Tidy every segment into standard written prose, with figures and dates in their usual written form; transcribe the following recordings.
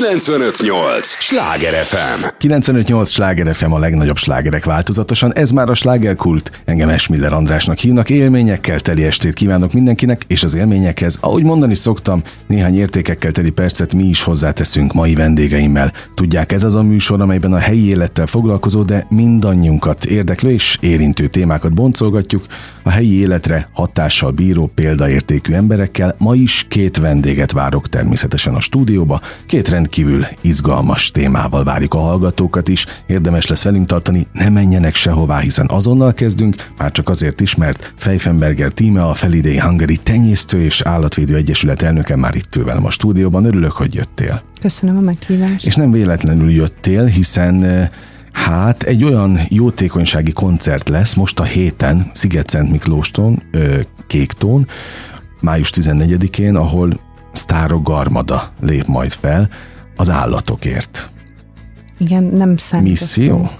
95.8 Schlager FM. 95.8 Schlager FM, a legnagyobb slágerek változatosan. Ez már a Schlager Kult. Engem Esmiller Andrásnak hívnak, élményekkel teli estét kívánok mindenkinek, és az élményekhez, ahogy mondani szoktam, néhány értékekkel teli percet mi is hozzáteszünk mai vendégeimmel. Tudják, ez az a műsor, amelyben a helyi élettel foglalkozó, de mindannyiunkat érdeklő és érintő témákat boncolgatjuk, a helyi életre hatással bíró példaértékű emberekkel. Ma is két vendéget várok természetesen a stúdióba, két rendkívül izgalmas témával várjuk a hallgatókat is, érdemes lesz velünk tartani, ne menjenek sehová, hiszen azonnal kezdünk, már csak azért is, mert Fejfenberger Tímea, a Felidei Hungary Tenyésztő és Állatvédő Egyesület elnöke már itt ő velem a stúdióban. Örülök, hogy jöttél. Köszönöm a meghívást. És nem véletlenül jöttél, hiszen hát egy olyan jótékonysági koncert lesz most a héten Szigetszentmiklóston, Kék-tón, május 14-én, ahol Sztárok Garmada lép majd fel az állatokért. Igen, nem számítottunk. Misszió?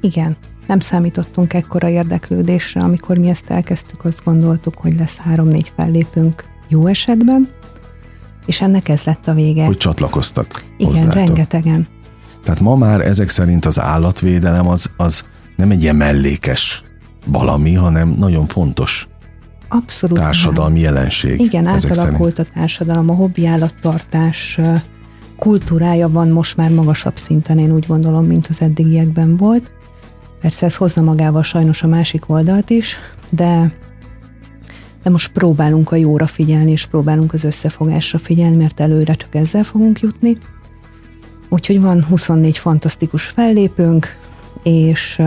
Igen, nem számítottunk ekkora érdeklődésre, amikor mi ezt elkezdtük, azt gondoltuk, hogy lesz 3-4 fellépünk jó esetben, és ennek ez lett a vége. Hogy csatlakoztak. Igen, hozzátok. Rengetegen. Tehát ma már ezek szerint az állatvédelem az nem egy ilyen mellékes valami, hanem nagyon fontos. Abszolút társadalmi jelenség. Igen, átalakult a társadalom, a hobbi állattartás kultúrája van most már magasabb szinten, én úgy gondolom, mint az eddigiekben volt. Persze ez hozza magával sajnos a másik oldalt is, de most próbálunk a jóra figyelni, és próbálunk az összefogásra figyelni, mert előre csak ezzel fogunk jutni. Úgyhogy van 24 fantasztikus fellépőnk, és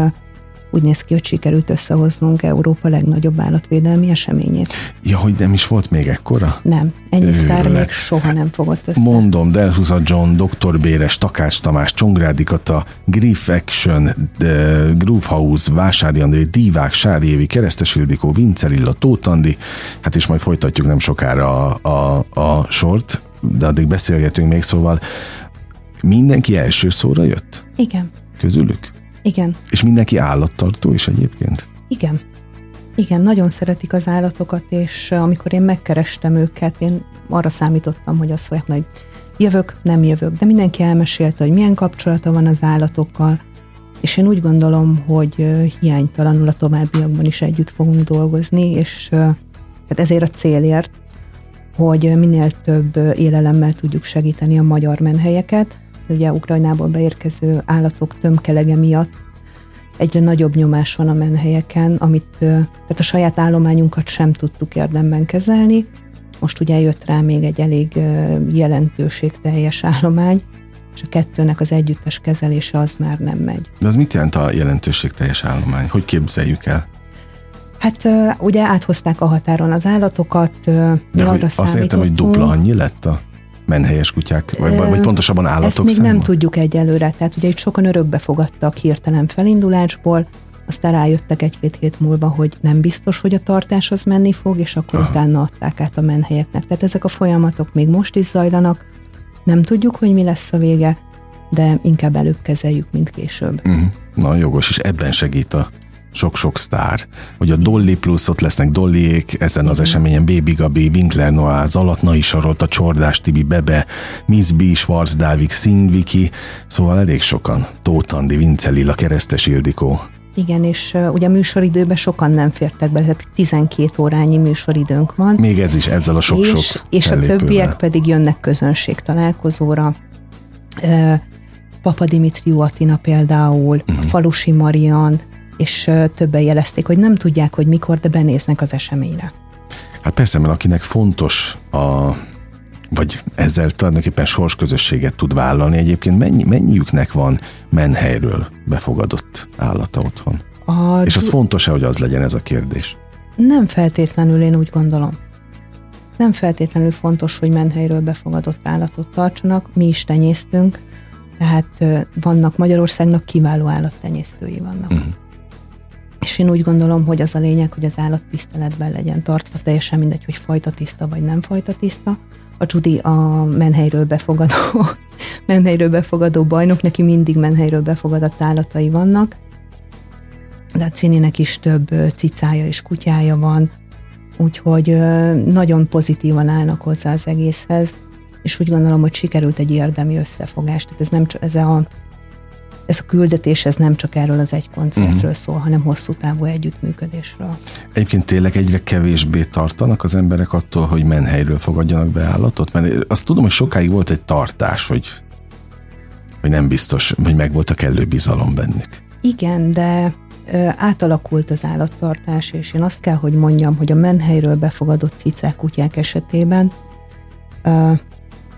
úgy néz ki, hogy sikerült összehoznunk Európa legnagyobb állatvédelmi eseményét. Ja, hogy nem is volt még ekkora? Nem, ennyi sztár még soha nem fogott össze. Mondom, Delhusa Gjon, Dr. Béres, Takács Tamás, Csongrádi Kata, Griff Action, The Groove House, Vásári André, Divák, Sárjévi, Keresztes Hildikó, Vincze Lilla, Tóth Andi, hát és majd folytatjuk nem sokára a sort, de addig beszélgetünk még, szóval mindenki első szóra jött? Igen. Közülük? Igen. És mindenki állattartó is egyébként? Igen. Igen, nagyon szeretik az állatokat, és amikor én megkerestem őket, én arra számítottam, hogy azt fogják, hogy jövök, nem jövök. De mindenki elmesélte, hogy milyen kapcsolata van az állatokkal, és én úgy gondolom, hogy hiánytalanul a továbbiakban is együtt fogunk dolgozni, és hát ezért a célért, hogy minél több élelemmel tudjuk segíteni a magyar menhelyeket. Ugye Ukrajnából beérkező állatok tömkelege miatt egyre nagyobb nyomás van a menhelyeken, amit tehát a saját állományunkat sem tudtuk érdemben kezelni. Most ugye jött rá még egy elég jelentőségteljes állomány, és a kettőnek az együttes kezelése az már nem megy. De az mit jelent a jelentőségteljes állomány? Hogy képzeljük el? Hát ugye áthozták a határon az állatokat. De hogy azt értem, hogy dupla annyi lett a menhelyes kutyák, vagy pontosabban állatok száma? Ezt még nem tudjuk egyelőre, tehát ugye itt sokan örökbe fogadtak hirtelen felindulásból, aztán rájöttek 1-2 hét múlva, hogy nem biztos, hogy a tartáshoz menni fog, és akkor utána adták át a menhelyeknek. Tehát ezek a folyamatok még most is zajlanak, nem tudjuk, hogy mi lesz a vége, de inkább előbb kezeljük, mint később. Uh-huh. Na jogos, és ebben segít a sok-sok sztár, hogy a Dolly Plus, ott lesznek Dollyék, ezen az eseményen Baby Gabi, Winkler Noá, Zalatnai Sarot, a Csordás Tibi, Bebe, Misby, Svarc Dávik, Szingviki, szóval elég sokan. Tóth Andi, Vincze Lilla, Keresztes Hildikó. Igen, és ugye műsoridőben sokan nem fértek bele, tehát 12 órányi műsoridőnk van. Még ez is, ezzel a sok-sok és a többiek pedig jönnek közönség találkozóra. Papa Dimitriu Atina például, Falusi Marian, és többen jelezték, hogy nem tudják, hogy mikor, de benéznek az eseményre. Hát persze, mert akinek fontos vagy ezzel tulajdonképpen sorsközösséget tud vállalni, egyébként mennyiüknek van menhelyről befogadott állata otthon? És az fontos-e, hogy az legyen, ez a kérdés? Nem feltétlenül, én úgy gondolom. Nem feltétlenül fontos, hogy menhelyről befogadott állatot tartsanak, mi is tenyésztünk, tehát vannak Magyarországnak kiváló állattenyésztői vannak. Uh-huh. És én úgy gondolom, hogy az a lényeg, hogy az állat tiszteletben legyen tartva, teljesen mindegy, hogy fajta tiszta vagy nem fajta tiszta. A Judy a menhelyről befogadó bajnok, neki mindig menhelyről befogadott állatai vannak, de a Cininek is több cicája és kutyája van, úgyhogy nagyon pozitívan állnak hozzá az egészhez. és úgy gondolom, hogy sikerült egy érdemi összefogás. Tehát ez a küldetés, ez nem csak erről az egy koncertről szól, hanem hosszú távú együttműködésről. Egyébként tényleg egyre kevésbé tartanak az emberek attól, hogy menhelyről fogadjanak be állatot? Mert azt tudom, hogy sokáig volt egy tartás, hogy nem biztos, hogy megvolt a kellő bizalom bennük. Igen, de átalakult az állattartás, és én azt kell, hogy mondjam, hogy a menhelyről befogadott cicák, kutyák esetében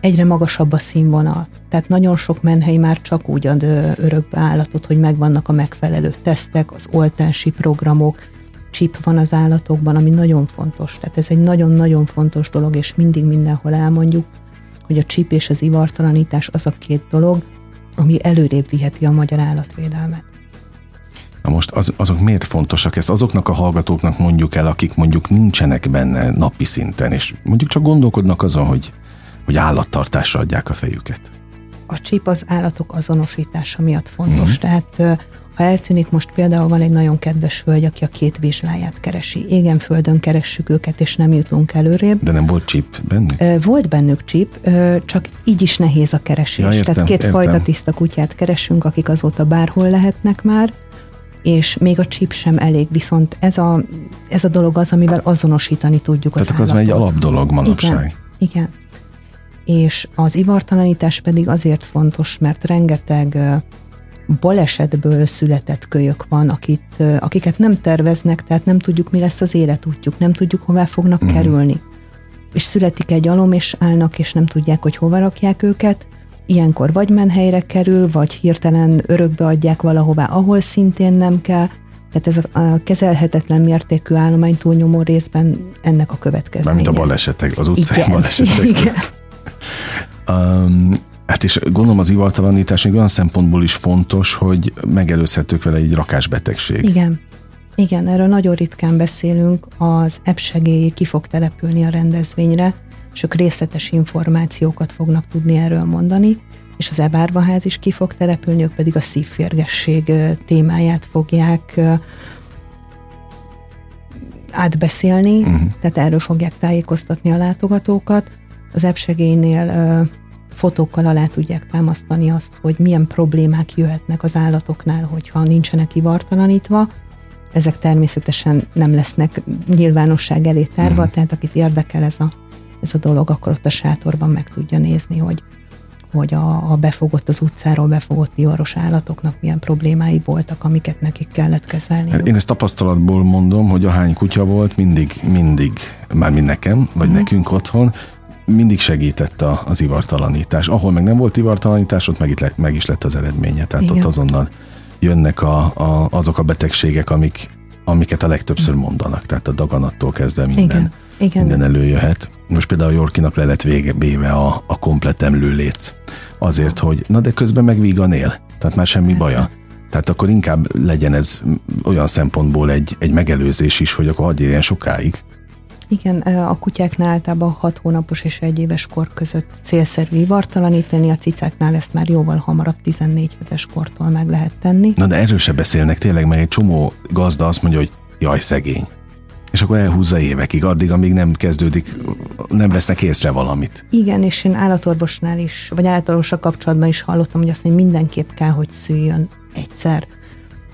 egyre magasabb a színvonal. Tehát nagyon sok menhely már csak úgy ad örökbe állatot, hogy megvannak a megfelelő tesztek, az oltási programok, csip van az állatokban, ami nagyon fontos. Tehát ez egy nagyon-nagyon fontos dolog, és mindig mindenhol elmondjuk, hogy a csip és az ivartalanítás az a két dolog, ami előrébb viheti a magyar állatvédelmet. Na most azok miért fontosak? Ezt azoknak a hallgatóknak mondjuk el, akik mondjuk nincsenek benne napi szinten, és mondjuk csak gondolkodnak azon, hogy állattartásra adják a fejüket. A csíp az állatok azonosítása miatt fontos. Tehát ha eltűnik, most például van egy nagyon kedves hölgy, aki a két vizsláját keresi. Égen földön keressük őket, és nem jutunk előrébb. De nem volt csíp bennük? Volt bennük csíp, csak így is nehéz a keresés. Ja, értem, tehát két fajta tiszta kutyát keresünk, akik azóta bárhol lehetnek már, és még a csíp sem elég, viszont ez a dolog az, amivel azonosítani tudjuk az állatot. Tehát az már egy alapdolog manapság. Igen. És az ivartalanítás pedig azért fontos, mert rengeteg balesetből született kölyök van, akiket nem terveznek, tehát nem tudjuk, mi lesz az életútjuk, nem tudjuk, hová fognak kerülni. És születik egy alom, és állnak, és nem tudják, hogy hova rakják őket. Ilyenkor vagy menhelyre kerül, vagy hirtelen örökbe adják valahová, ahol szintén nem kell. Tehát ez a kezelhetetlen mértékű állomány túlnyomó részben ennek a következménye. Mármint a balesetek, az utcai balesetek. Igen. Hát és gondolom az ivartalanítás még olyan szempontból is fontos, hogy megelőzhetők vele egy rakásbetegség. Igen, erről nagyon ritkán beszélünk, az EBB-segély ki fog települni a rendezvényre, és ők részletes információkat fognak tudni erről mondani, és az e-bárbaház is ki fog települni, ők pedig a szívférgesség témáját fogják átbeszélni, tehát erről fogják tájékoztatni a látogatókat. Az EBB-segélynél fotókkal alá tudják támasztani azt, hogy milyen problémák jöhetnek az állatoknál, hogyha nincsenek ivartalanítva. Ezek természetesen nem lesznek nyilvánosság elé tárva, tehát akit érdekel ez a dolog, akkor ott a sátorban meg tudja nézni, hogy a befogott, az utcáról befogott ivaros állatoknak milyen problémái voltak, amiket nekik kellett kezelni. Én ezt tapasztalatból mondom, hogy ahány kutya volt, mindig, mármint nekem, vagy nekünk otthon, mindig segített az ivartalanítás. Ahol meg nem volt ivartalanítás, ott meg is lett az eredménye. Tehát igen, ott azonnal jönnek azok a betegségek, amiket a legtöbbször mondanak. Tehát a daganattól kezdve minden előjöhet. Most például a Yorkinak le lett véve a komplett emlőléc. Azért, hogy na de közben meg vígan él. Tehát már semmi baja. Tehát akkor inkább legyen ez olyan szempontból egy megelőzés is, hogy akkor hadd éljen sokáig. Igen, a kutyáknál általában 6 hónapos és 1 éves kor között célszerű ivartalanítani, a cicáknál ezt már jóval hamarabb, 14 éves kortól meg lehet tenni. Na de erről se beszélnek tényleg, mert egy csomó gazda azt mondja, hogy jaj, szegény. És akkor elhúzza évekig, addig, amíg nem kezdődik, nem vesznek észre valamit. Igen, és én állatorvosnál is, vagy állatorvossal kapcsolatban is hallottam, hogy azt mondja, mindenképp kell, hogy szüljön egyszer.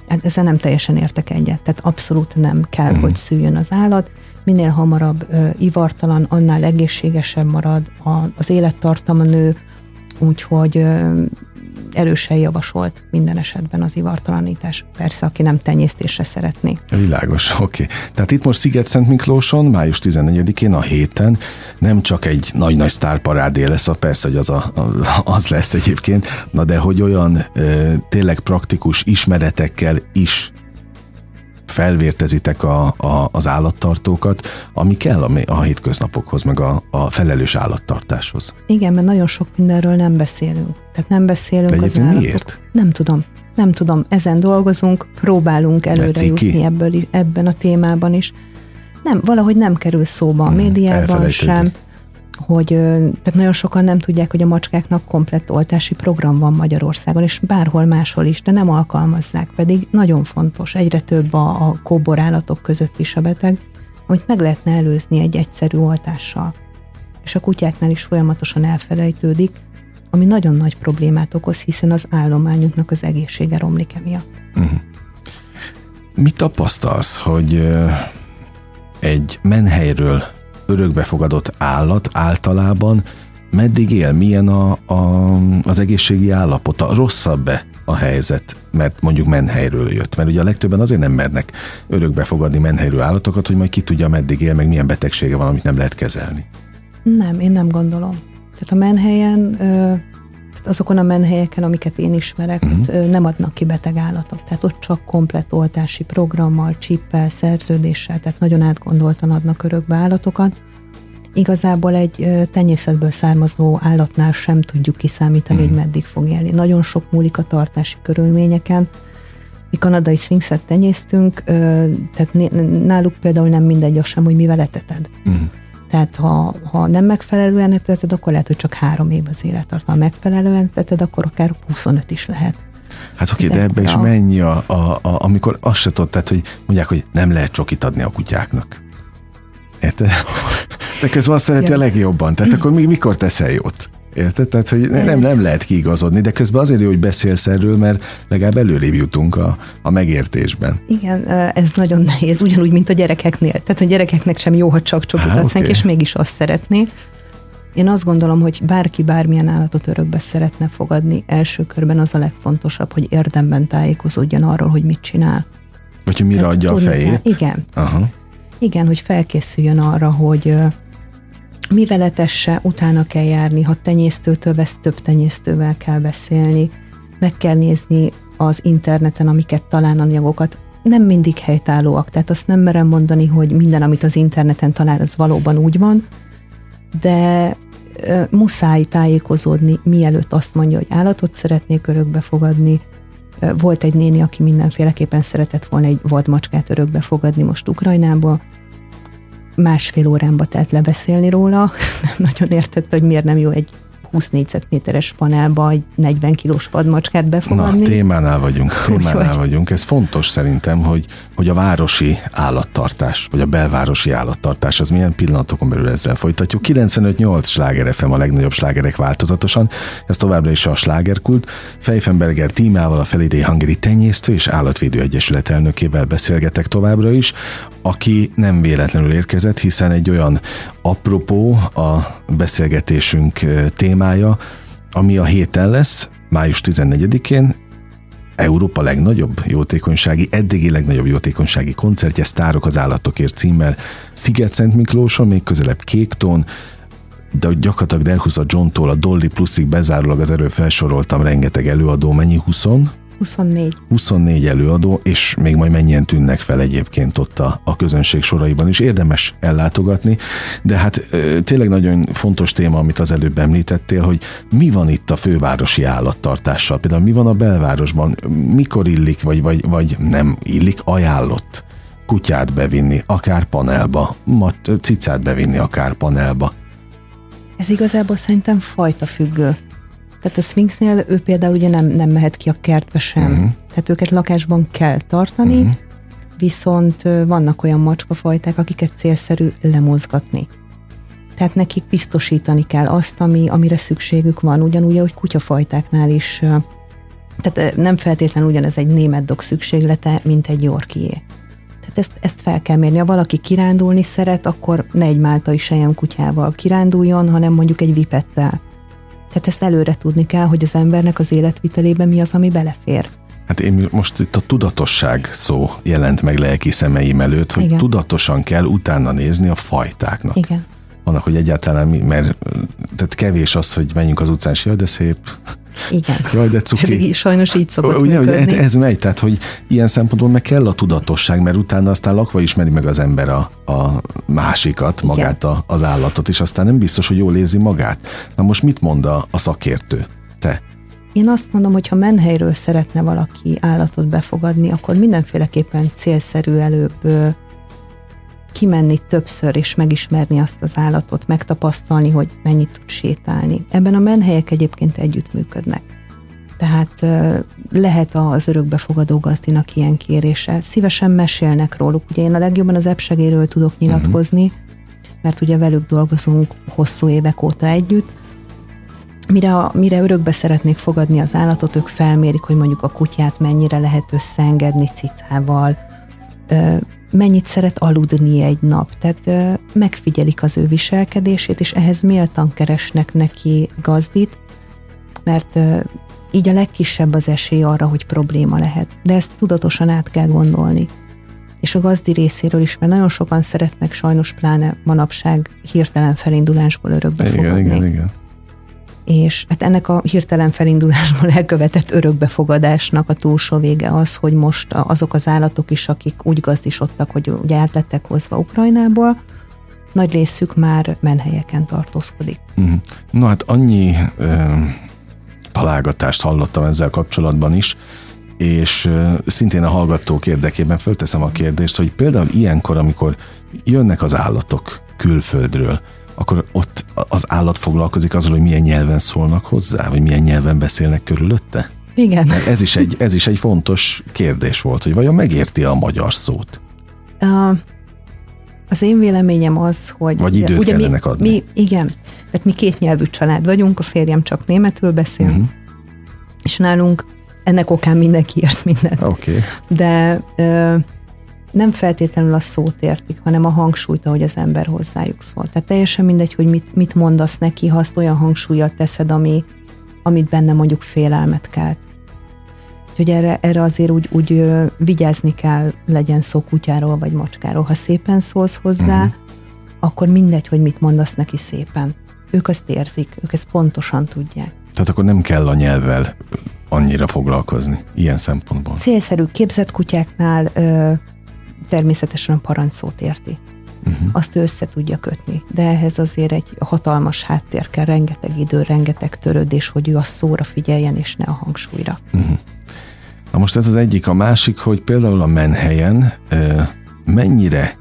Hát ezzel nem teljesen értek egyet, tehát abszolút nem kell, hogy szüljön az állat. Minél hamarabb ivartalan, annál egészségesebb marad, az élettartama nő, úgyhogy erősen javasolt minden esetben az ivartalanítás. Persze, aki nem tenyésztésre szeretné. Világos, oké. Tehát itt most Szigetszentmiklóson, május 14-én, a héten nem csak egy nagy-nagy sztárparádé lesz, persze, hogy az lesz egyébként, na de hogy olyan tényleg praktikus ismeretekkel is felvértezitek az állattartókat, ami kell a hétköznapokhoz, meg a felelős állattartáshoz. Igen, mert nagyon sok mindenről nem beszélünk. Tehát nem beszélünk az állatok. Miért? Nem tudom. Ezen dolgozunk, próbálunk előre jutni ebben a témában is. Nem, valahogy nem kerül szóba a médiában sem, hogy tehát nagyon sokan nem tudják, hogy a macskáknak komplett oltási program van Magyarországon, és bárhol máshol is, de nem alkalmazzák, pedig nagyon fontos. Egyre több a kóborállatok között is a beteg, amit meg lehetne előzni egy egyszerű oltással. és a kutyáknál is folyamatosan elfelejtődik, ami nagyon nagy problémát okoz, hiszen az állományunknak az egészsége romlik emiatt. Uh-huh. Mit tapasztalsz, hogy egy menhelyről örökbefogadott állat általában meddig él? Milyen az egészségi állapota? Rosszabb-e a helyzet, mert mondjuk menhelyről jött? Mert ugye a legtöbben azért nem mernek örökbefogadni menhelyről állatokat, hogy majd ki tudja, meddig él, meg milyen betegsége van, amit nem lehet kezelni. Nem, én nem gondolom. Tehát a menhelyen, azokon a menhelyeken, amiket én ismerek, ott nem adnak ki beteg állatot. Tehát ott csak komplett oltási programmal, csippel, szerződéssel, tehát nagyon átgondoltan adnak örökbe állatokat. Igazából egy tenyészetből származó állatnál sem tudjuk kiszámítani, hogy meddig fog élni. Nagyon sok múlik a tartási körülményeken. Mi kanadai szfinxet tenyésztünk, tehát náluk például nem mindegy az sem, hogy mivel eteted. Tehát ha nem megfelelően eteted, akkor lehet, hogy csak 3 év az élettartam. Ha megfelelően eteted, akkor akár 25 is lehet. Hát oké, de ebbe is mennyi, amikor azt se tudod, tehát, hogy mondják, hogy nem lehet csokit adni a kutyáknak. Érted? De közben azt szereti a legjobban. Tehát akkor mikor teszel jót? Érted? Tehát, hogy nem lehet kiigazodni, de közben azért jó, hogy beszélsz erről, mert legalább előrébb jutunk a megértésben. Igen, ez nagyon nehéz, ugyanúgy, mint a gyerekeknél. Tehát a gyerekeknek sem jó, ha csak csokit adsz neki, és mégis azt szeretné. Én azt gondolom, hogy bárki bármilyen állatot örökbe szeretne fogadni, első körben az a legfontosabb, hogy érdemben tájékozódjon arról, hogy mit csinál. Vagy hogy mire adja a fejét. Igen. Aha. Igen, hogy felkészüljön arra, hogy mivel etesse, utána kell járni, ha tenyésztőtől vesz, több tenyésztővel kell beszélni, meg kell nézni az interneten, amiket talál, anyagokat. Nem mindig helytállóak, tehát azt nem merem mondani, hogy minden, amit az interneten talál, az valóban úgy van, de muszáj tájékozódni, mielőtt azt mondja, hogy állatot szeretnék örökbe fogadni. Volt egy néni, aki mindenféleképpen szeretett volna egy vadmacskát örökbe fogadni most Ukrajnába. 1,5 órámba telt lebeszélni róla. Nem nagyon értette, hogy miért nem jó egy 20 négyzetméteres panelba egy 40 kilós vadmacskát befogadni. Na, témánál vagyunk. Ez fontos szerintem, hogy a városi állattartás, vagy a belvárosi állattartás, az milyen pillanatokon belül ezzel folytatjuk. 95.8 Sláger FM a legnagyobb slágerek változatosan. Ez továbbra is a Sláger Kult. Fejfenberger Tímeával, a Felidei Hangeri Tenyésztő és Állatvédő Egyesület elnökével beszélgetek továbbra is, aki nem véletlenül érkezett, hiszen egy olyan apropó a beszélgetésünk témája, ami a héten lesz, május 14-én, Európa legnagyobb jótékonysági, eddigi legnagyobb jótékonysági koncertje, Sztárok az állatokért címmel Szigetszentmiklóson, még közelebb Kék-tón, de gyakorlatilag Delhusa Gjontól a Dolly Plusig bezárólag az erről felsoroltam rengeteg előadó, mennyi 20? 24. 24 előadó, és még majd mennyien tűnnek fel egyébként ott a közönség soraiban is. Érdemes ellátogatni, de hát tényleg nagyon fontos téma, amit az előbb említettél, hogy mi van itt a fővárosi állattartással. Például mi van a belvárosban, mikor illik, vagy nem illik, ajánlott kutyát bevinni, akár panelba, cicát bevinni, akár panelba. Ez igazából szerintem fajta függő. Tehát a szfinxnél ő például ugye nem mehet ki a kertbe sem. Tehát őket lakásban kell tartani, viszont vannak olyan macskafajták, akiket célszerű lemozgatni. Tehát nekik biztosítani kell azt, amire szükségük van, ugyanúgy, ahogy kutyafajtáknál is. Tehát nem feltétlenül ugyanez egy német dog szükséglete, mint egy yorkie. Tehát ezt fel kell mérni. Ha valaki kirándulni szeret, akkor ne egy máltai selyem kutyával kiránduljon, hanem mondjuk egy vipettel. Tehát ezt előre tudni kell, hogy az embernek az életvitelében mi az, ami belefér. Hát én most itt a tudatosság szó jelent meg lelki szemeim előtt, hogy tudatosan kell utána nézni a fajtáknak. Igen. Annak, hogy egyáltalán mi, mert tehát kevés az, hogy menjünk az utcán, és jaj, de szép. Igen. Jaj, de cuki. Sajnos így szokott működni. Ez megy, tehát hogy ilyen szempontból meg kell a tudatosság, mert utána aztán lakva ismeri meg az ember a másikat, magát az állatot, és aztán nem biztos, hogy jól érzi magát. Na most mit mond a szakértő? Te? Én azt mondom, hogy ha menhelyről szeretne valaki állatot befogadni, akkor mindenféleképpen célszerű előbb kimenni többször és megismerni azt az állatot, megtapasztalni, hogy mennyit tud sétálni. Ebben a menhelyek egyébként együttműködnek. Tehát lehet az örökbefogadó gazdinak ilyen kérése. Szívesen mesélnek róluk. Ugye én a legjobban az ebsegéről tudok nyilatkozni, mert ugye velük dolgozunk hosszú évek óta együtt. Mire örökbe szeretnék fogadni az állatot, ők felmérik, hogy mondjuk a kutyát mennyire lehet összeengedni cicával, mennyit szeret aludni egy nap, tehát megfigyelik az ő viselkedését, és ehhez méltan keresnek neki gazdit, mert így a legkisebb az esély arra, hogy probléma lehet. De ezt tudatosan át kell gondolni. És a gazdi részéről is, mert nagyon sokan szeretnek sajnos, pláne manapság hirtelen felindulásból örökbe fogadni. Igen. És hát ennek a hirtelen felindulásból elkövetett örökbefogadásnak a túlsó vége az, hogy most azok az állatok is, akik úgy gazdisodtak, hogy ugye átlettek hozva Ukrajnából, nagy részük már menhelyeken tartózkodik. Na hát annyi találgatást hallottam ezzel kapcsolatban is, és szintén a hallgatók érdekében fölteszem a kérdést, hogy például ilyenkor, amikor jönnek az állatok külföldről, akkor ott az állat foglalkozik azzal, hogy milyen nyelven szólnak hozzá, vagy milyen nyelven beszélnek körülötte? Igen. Ez is egy fontos kérdés volt, hogy vajon megérti a magyar szót? Az én véleményem az, hogy... Vagy időt kellene adni. Igen, tehát mi kétnyelvű család vagyunk, a férjem csak németül beszél, és nálunk ennek okán mindenki ért mindent. Okay. De... nem feltétlenül a szót értik, hanem a hangsúlyt, ahogy az ember hozzájuk szól. Tehát teljesen mindegy, hogy mit mondasz neki, ha azt olyan hangsúlyat teszed, amit benne mondjuk félelmet kelt. Úgyhogy erre azért úgy vigyázni kell, legyen szó kutyáról vagy macskáról. Ha szépen szólsz hozzá, akkor mindegy, hogy mit mondasz neki szépen. Ők azt érzik, ők ezt pontosan tudják. Tehát akkor nem kell a nyelvvel annyira foglalkozni, ilyen szempontból. Célszerű képzett kutyáknál... természetesen a parancsszót érti. Azt ő össze tudja kötni. De ehhez azért egy hatalmas háttér kell, rengeteg idő, rengeteg törődés, hogy ő a szóra figyeljen, és ne a hangsúlyra. Na most ez az egyik. A másik, hogy például a menhelyen mennyire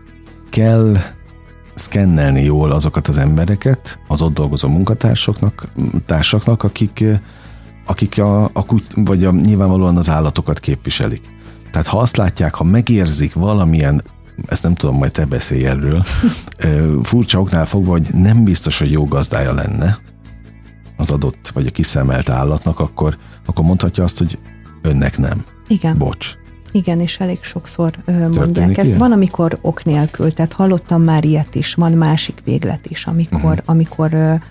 kell szkennelni jól azokat az embereket, az ott dolgozó munkatársaknak, akik vagy nyilvánvalóan az állatokat képviselik. Tehát ha azt látják, ha megérzik valamilyen, ezt nem tudom, majd te beszélj erről, furcsa oknál fogva, hogy nem biztos, hogy jó gazdája lenne az adott, vagy a kiszemelt állatnak, akkor mondhatja azt, hogy önnek nem. Igen. Bocs. Igen, és elég sokszor mondják ezt. Van, amikor ok nélkül, tehát hallottam már ilyet is, van másik véglet is, amikor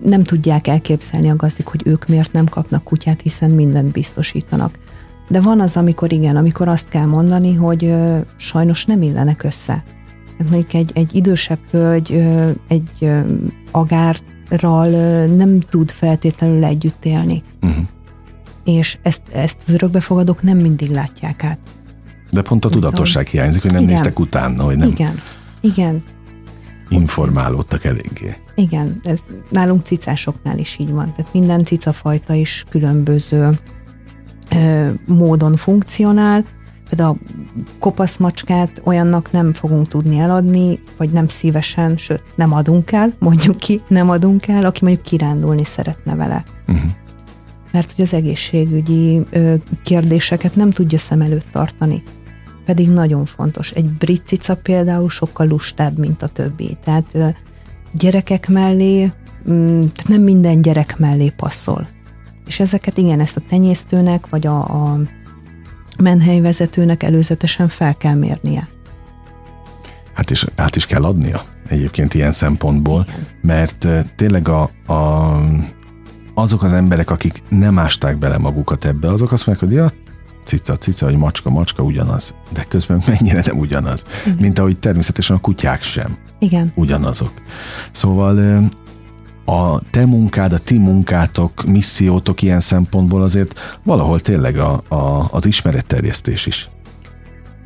nem tudják elképzelni a gazdik, hogy ők miért nem kapnak kutyát, hiszen mindent biztosítanak. De van az, amikor igen, amikor azt kell mondani, hogy sajnos nem illenek össze. Mondjuk egy idősebb hölgy egy agárral nem tud feltétlenül együtt élni. És ezt az örökbefogadók nem mindig látják át. De pont a tudatosság hiányzik, hogy nem néztek utána, hogy nem informálódtak eléggé. Igen, ez nálunk cicásoknál is így van. Tehát minden cicafajta is különböző módon funkcionál, például a kopasz macskát olyannak nem fogunk tudni eladni, vagy nem szívesen, sőt nem adunk el, mondjuk ki, nem adunk el, aki mondjuk kirándulni szeretne vele. Mert hogy az egészségügyi kérdéseket nem tudja szem előtt tartani. Pedig nagyon fontos. Egy brit cica például sokkal lustább, mint a többi. Tehát gyerekek mellé, tehát nem minden gyerek mellé passzol. És ezeket igen, ezt a tenyésztőnek, vagy a menhelyvezetőnek előzetesen fel kell mérnie. Hát és át is kell adnia egyébként ilyen szempontból, mert tényleg azok az emberek, akik nem ásták bele magukat ebbe, azok azt mondják, hogy ja, cica, vagy macska, ugyanaz. De közben mennyire nem ugyanaz. Mint ahogy természetesen a kutyák sem. Igen. Ugyanazok. Szóval... a te munkád, a ti munkátok, missziótok ilyen szempontból azért valahol tényleg az ismeretterjesztés is.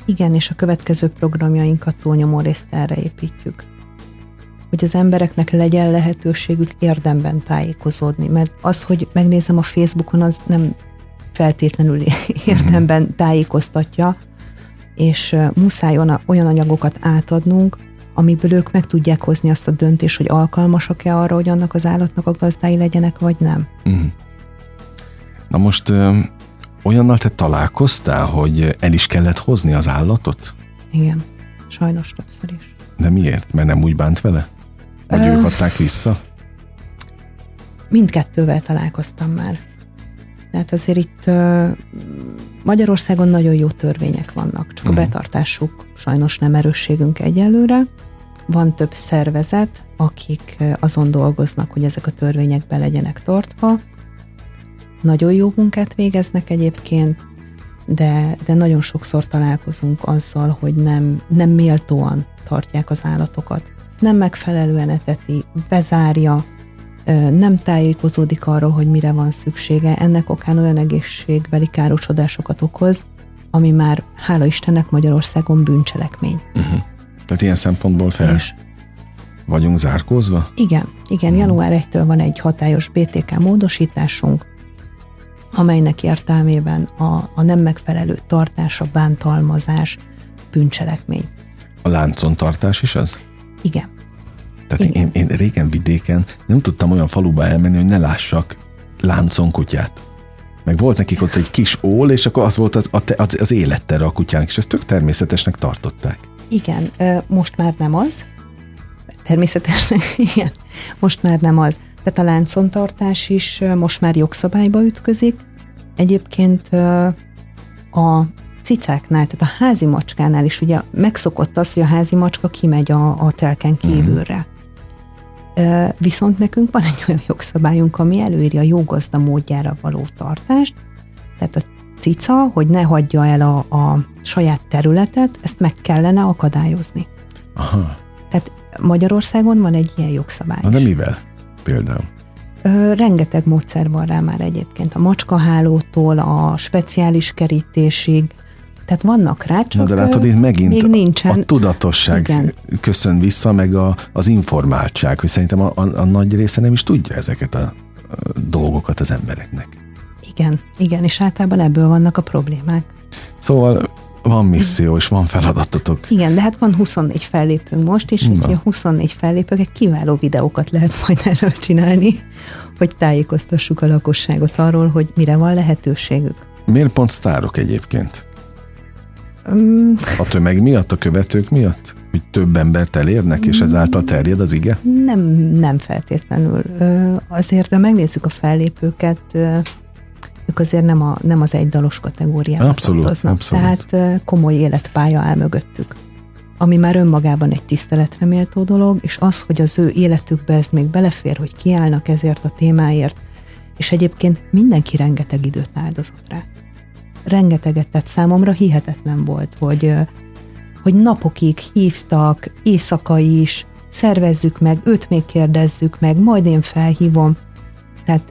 Igen, és a következő programjainkat túlnyomó részt erre építjük. Hogy az embereknek legyen lehetőségük érdemben tájékozódni, mert az, hogy megnézem a Facebookon, az nem feltétlenül érdemben tájékoztatja, és muszáj olyan anyagokat átadnunk, amiből ők meg tudják hozni azt a döntést, hogy alkalmasak-e arra, hogy annak az állatnak a gazdái legyenek, vagy nem. Na most olyannal te találkoztál, hogy el is kellett hozni az állatot? Igen, sajnos többször is. De miért? Mert nem úgy bánt vele? Hogy ők adták vissza? Mindkettővel találkoztam már. Tehát azért itt Magyarországon nagyon jó törvények vannak, csak a betartásuk sajnos nem erősségünk egyelőre. Van több szervezet, akik azon dolgoznak, hogy ezek a törvények be legyenek tartva. Nagyon jó munkát végeznek egyébként, de nagyon sokszor találkozunk azzal, hogy nem méltóan tartják az állatokat. Nem megfelelően eteti, bezárja, nem tájékozódik arról, hogy mire van szüksége. Ennek okán olyan egészségbeli károsodásokat okoz, ami már, hála Istennek, Magyarországon bűncselekmény. Uh-huh. Tehát ilyen szempontból fel vagyunk zárkózva? Igen. Uh-huh. Január 1-től van egy hatályos BTK módosításunk, amelynek értelmében a nem megfelelő tartás, a bántalmazás bűncselekmény. A láncon tartás is az? Igen. Tehát én régen vidéken nem tudtam olyan faluba elmenni, hogy ne lássak láncon kutyát. Meg volt nekik ott egy kis ól, és akkor az volt az élettere a kutyának, és ezt tök természetesnek tartották. Igen, most már nem az. Természetesnek, igen. Most már nem az. Tehát a láncontartás is most már jogszabályba ütközik. Egyébként a cicáknál, tehát a házi macskánál is ugye megszokott az, hogy a házi macska kimegy a telken kívülre. Viszont nekünk van egy olyan jogszabályunk, ami előírja a jó gazda módjára való tartást. Tehát a cica, hogy ne hagyja el a saját területet, ezt meg kellene akadályozni. Aha. Tehát Magyarországon van egy ilyen jogszabály. Na de mivel? Például? Rengeteg módszer van rá már egyébként. A macskahálótól a speciális kerítésig. Tehát vannak rá, csak de látod, itt megint a tudatosság köszön vissza, meg az informáltság, hogy szerintem a nagy része nem is tudja ezeket a dolgokat az embereknek. Igen, és általában ebből vannak a problémák. Szóval van misszió, és van feladatotok. Igen, de hát van 24 fellépőnk most, és a 24 fellépőket kiváló videókat lehet majd erről csinálni, hogy tájékoztassuk a lakosságot arról, hogy mire van lehetőségük. Miért pont sztárok egyébként? A tömeg miatt, a követők miatt? Hogy több embert elérnek, és ezáltal terjed az ige? Nem feltétlenül. Azért, ha megnézzük a fellépőket, ők azért nem az egydalos kategóriában tartoznak. Tehát komoly életpálya áll mögöttük. Ami már önmagában egy tiszteletre méltó dolog, és az, hogy az ő életükbe ez még belefér, hogy kiállnak ezért a témáért, és egyébként mindenki rengeteg időt áldozott rá. Rengeteget, tehát számomra hihetetlen volt, hogy napokig hívtak, éjszaka is, szervezzük meg, őt még kérdezzük meg, majd én felhívom. Tehát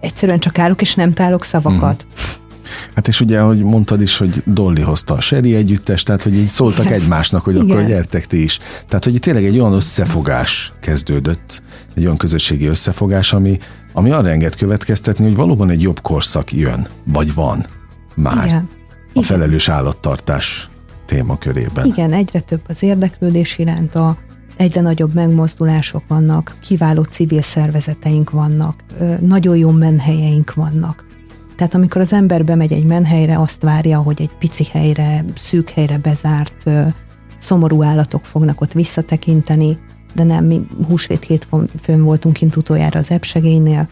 egyszerűen csak állok, és nem tálok szavakat. Hát és ugye, ahogy mondtad is, hogy Dolly hozta a Seri együttes, tehát hogy így szóltak egymásnak, hogy akkor gyertek ti is. Tehát, hogy tényleg egy olyan összefogás kezdődött, egy olyan közösségi összefogás, ami arra enged következtetni, hogy valóban egy jobb korszak jön, vagy van már a felelős állattartás témakörében. Igen, egyre több az érdeklődés iránt, egyre nagyobb megmozdulások vannak, kiváló civil szervezeteink vannak, nagyon jó menhelyeink vannak. Tehát amikor az ember bemegy egy menhelyre, azt várja, hogy egy pici helyre, szűk helyre bezárt, szomorú állatok fognak ott visszatekinteni, de nem, mi húsvét hétfőn voltunk kint utoljára az Ebsegénynél,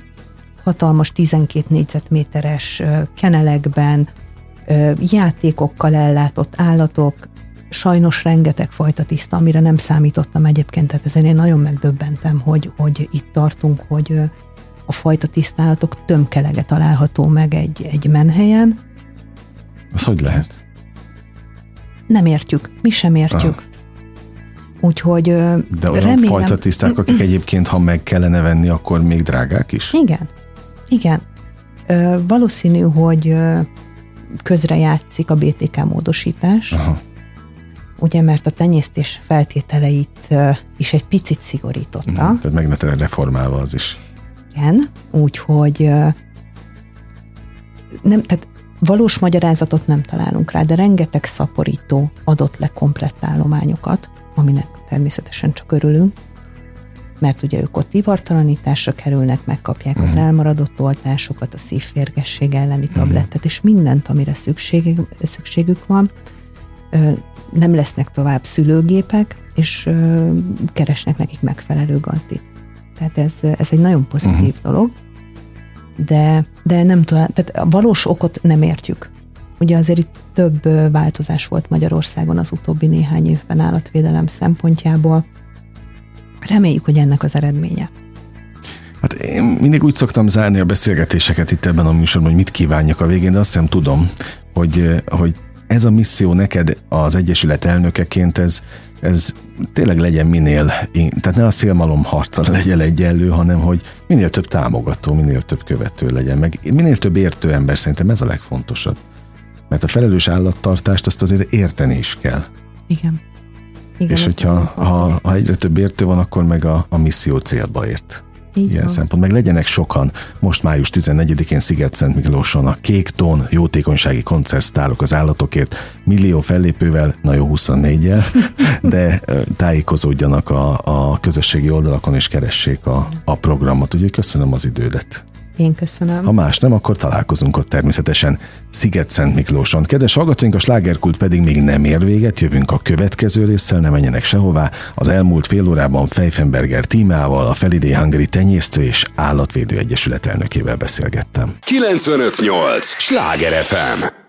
hatalmas 12 négyzetméteres kenelekben, játékokkal ellátott állatok, sajnos rengeteg fajta tiszta, amire nem számítottam egyébként, tehát ezért én nagyon megdöbbentem, hogy itt tartunk, hogy a fajta tisztálatok tömkelege található meg egy menhelyen. Az hogy lehet? Nem értjük, mi sem értjük. Aha. Úgyhogy de olyan remélem... fajta tiszták, akik egyébként, ha meg kellene venni, akkor még drágák is? Igen. Valószínű, hogy közrejátszik a BTK módosítás. Aha. Ugye, mert a tenyésztés feltételeit is egy picit szigorította. Tehát meg ne tele reformálva az is. Igen, úgyhogy nem, tehát valós magyarázatot nem találunk rá, de rengeteg szaporító adott le komplett állományokat, aminek természetesen csak örülünk, mert ugye ők ott ivartalanításra kerülnek, megkapják az elmaradott oltásokat, a szívférgesség elleni tablettet, és mindent, amire szükségük van. Nem lesznek tovább szülőgépek, és keresnek nekik megfelelő gazdit. Tehát ez egy nagyon pozitív dolog, de nem talán, tehát a valós okot nem értjük. Ugye azért itt több változás volt Magyarországon az utóbbi néhány évben állatvédelem szempontjából. Reméljük, hogy ennek az eredménye. Hát én mindig úgy szoktam zárni a beszélgetéseket itt ebben a műsorban, hogy mit kívánjak a végén, de azt hiszem tudom, hogy ez a misszió neked az Egyesület elnökeként, ez tényleg legyen minél, tehát ne a szélmalom harca legyen egyenlő, hanem hogy minél több támogató, minél több követő legyen, meg minél több értő ember, szerintem ez a legfontosabb. Mert a felelős állattartást azt azért érteni is kell. Igen. És hogyha egyre több értő van, akkor meg a misszió célba ért. Ilyen szempont. Meg legyenek sokan. Most május 14-én Szigetszentmiklóson a Kék-tón jótékonysági koncert Sztárok az állatokért, millió fellépővel, na jó 24-jel, de tájékozódjanak a közösségi oldalakon és keressék a programot. Úgyhogy köszönöm az idődet. Én köszönöm. Ha más nem, akkor találkozunk ott természetesen Szigetszentmiklóson. Kedves hallgatóink, a Schlager Kult pedig még nem ér véget, jövünk a következő résszel, ne menjenek sehová. Az elmúlt fél órában Fejfenberger Tímeával, a Felidei Hungary Tenyésztő és Állatvédő Egyesület elnökével beszélgettem. 95.8 Schlager FM.